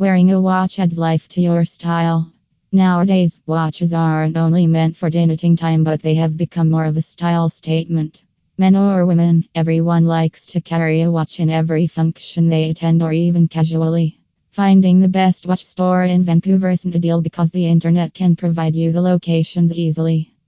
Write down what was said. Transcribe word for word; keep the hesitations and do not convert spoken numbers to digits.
Wearing a watch adds life to your style. Nowadays, watches aren't only meant for dating time, but they have become more of a style statement. Men or women, everyone likes to carry a watch in every function they attend or even casually. Finding the best watch store in Vancouver isn't a deal because the internet can provide you the locations easily.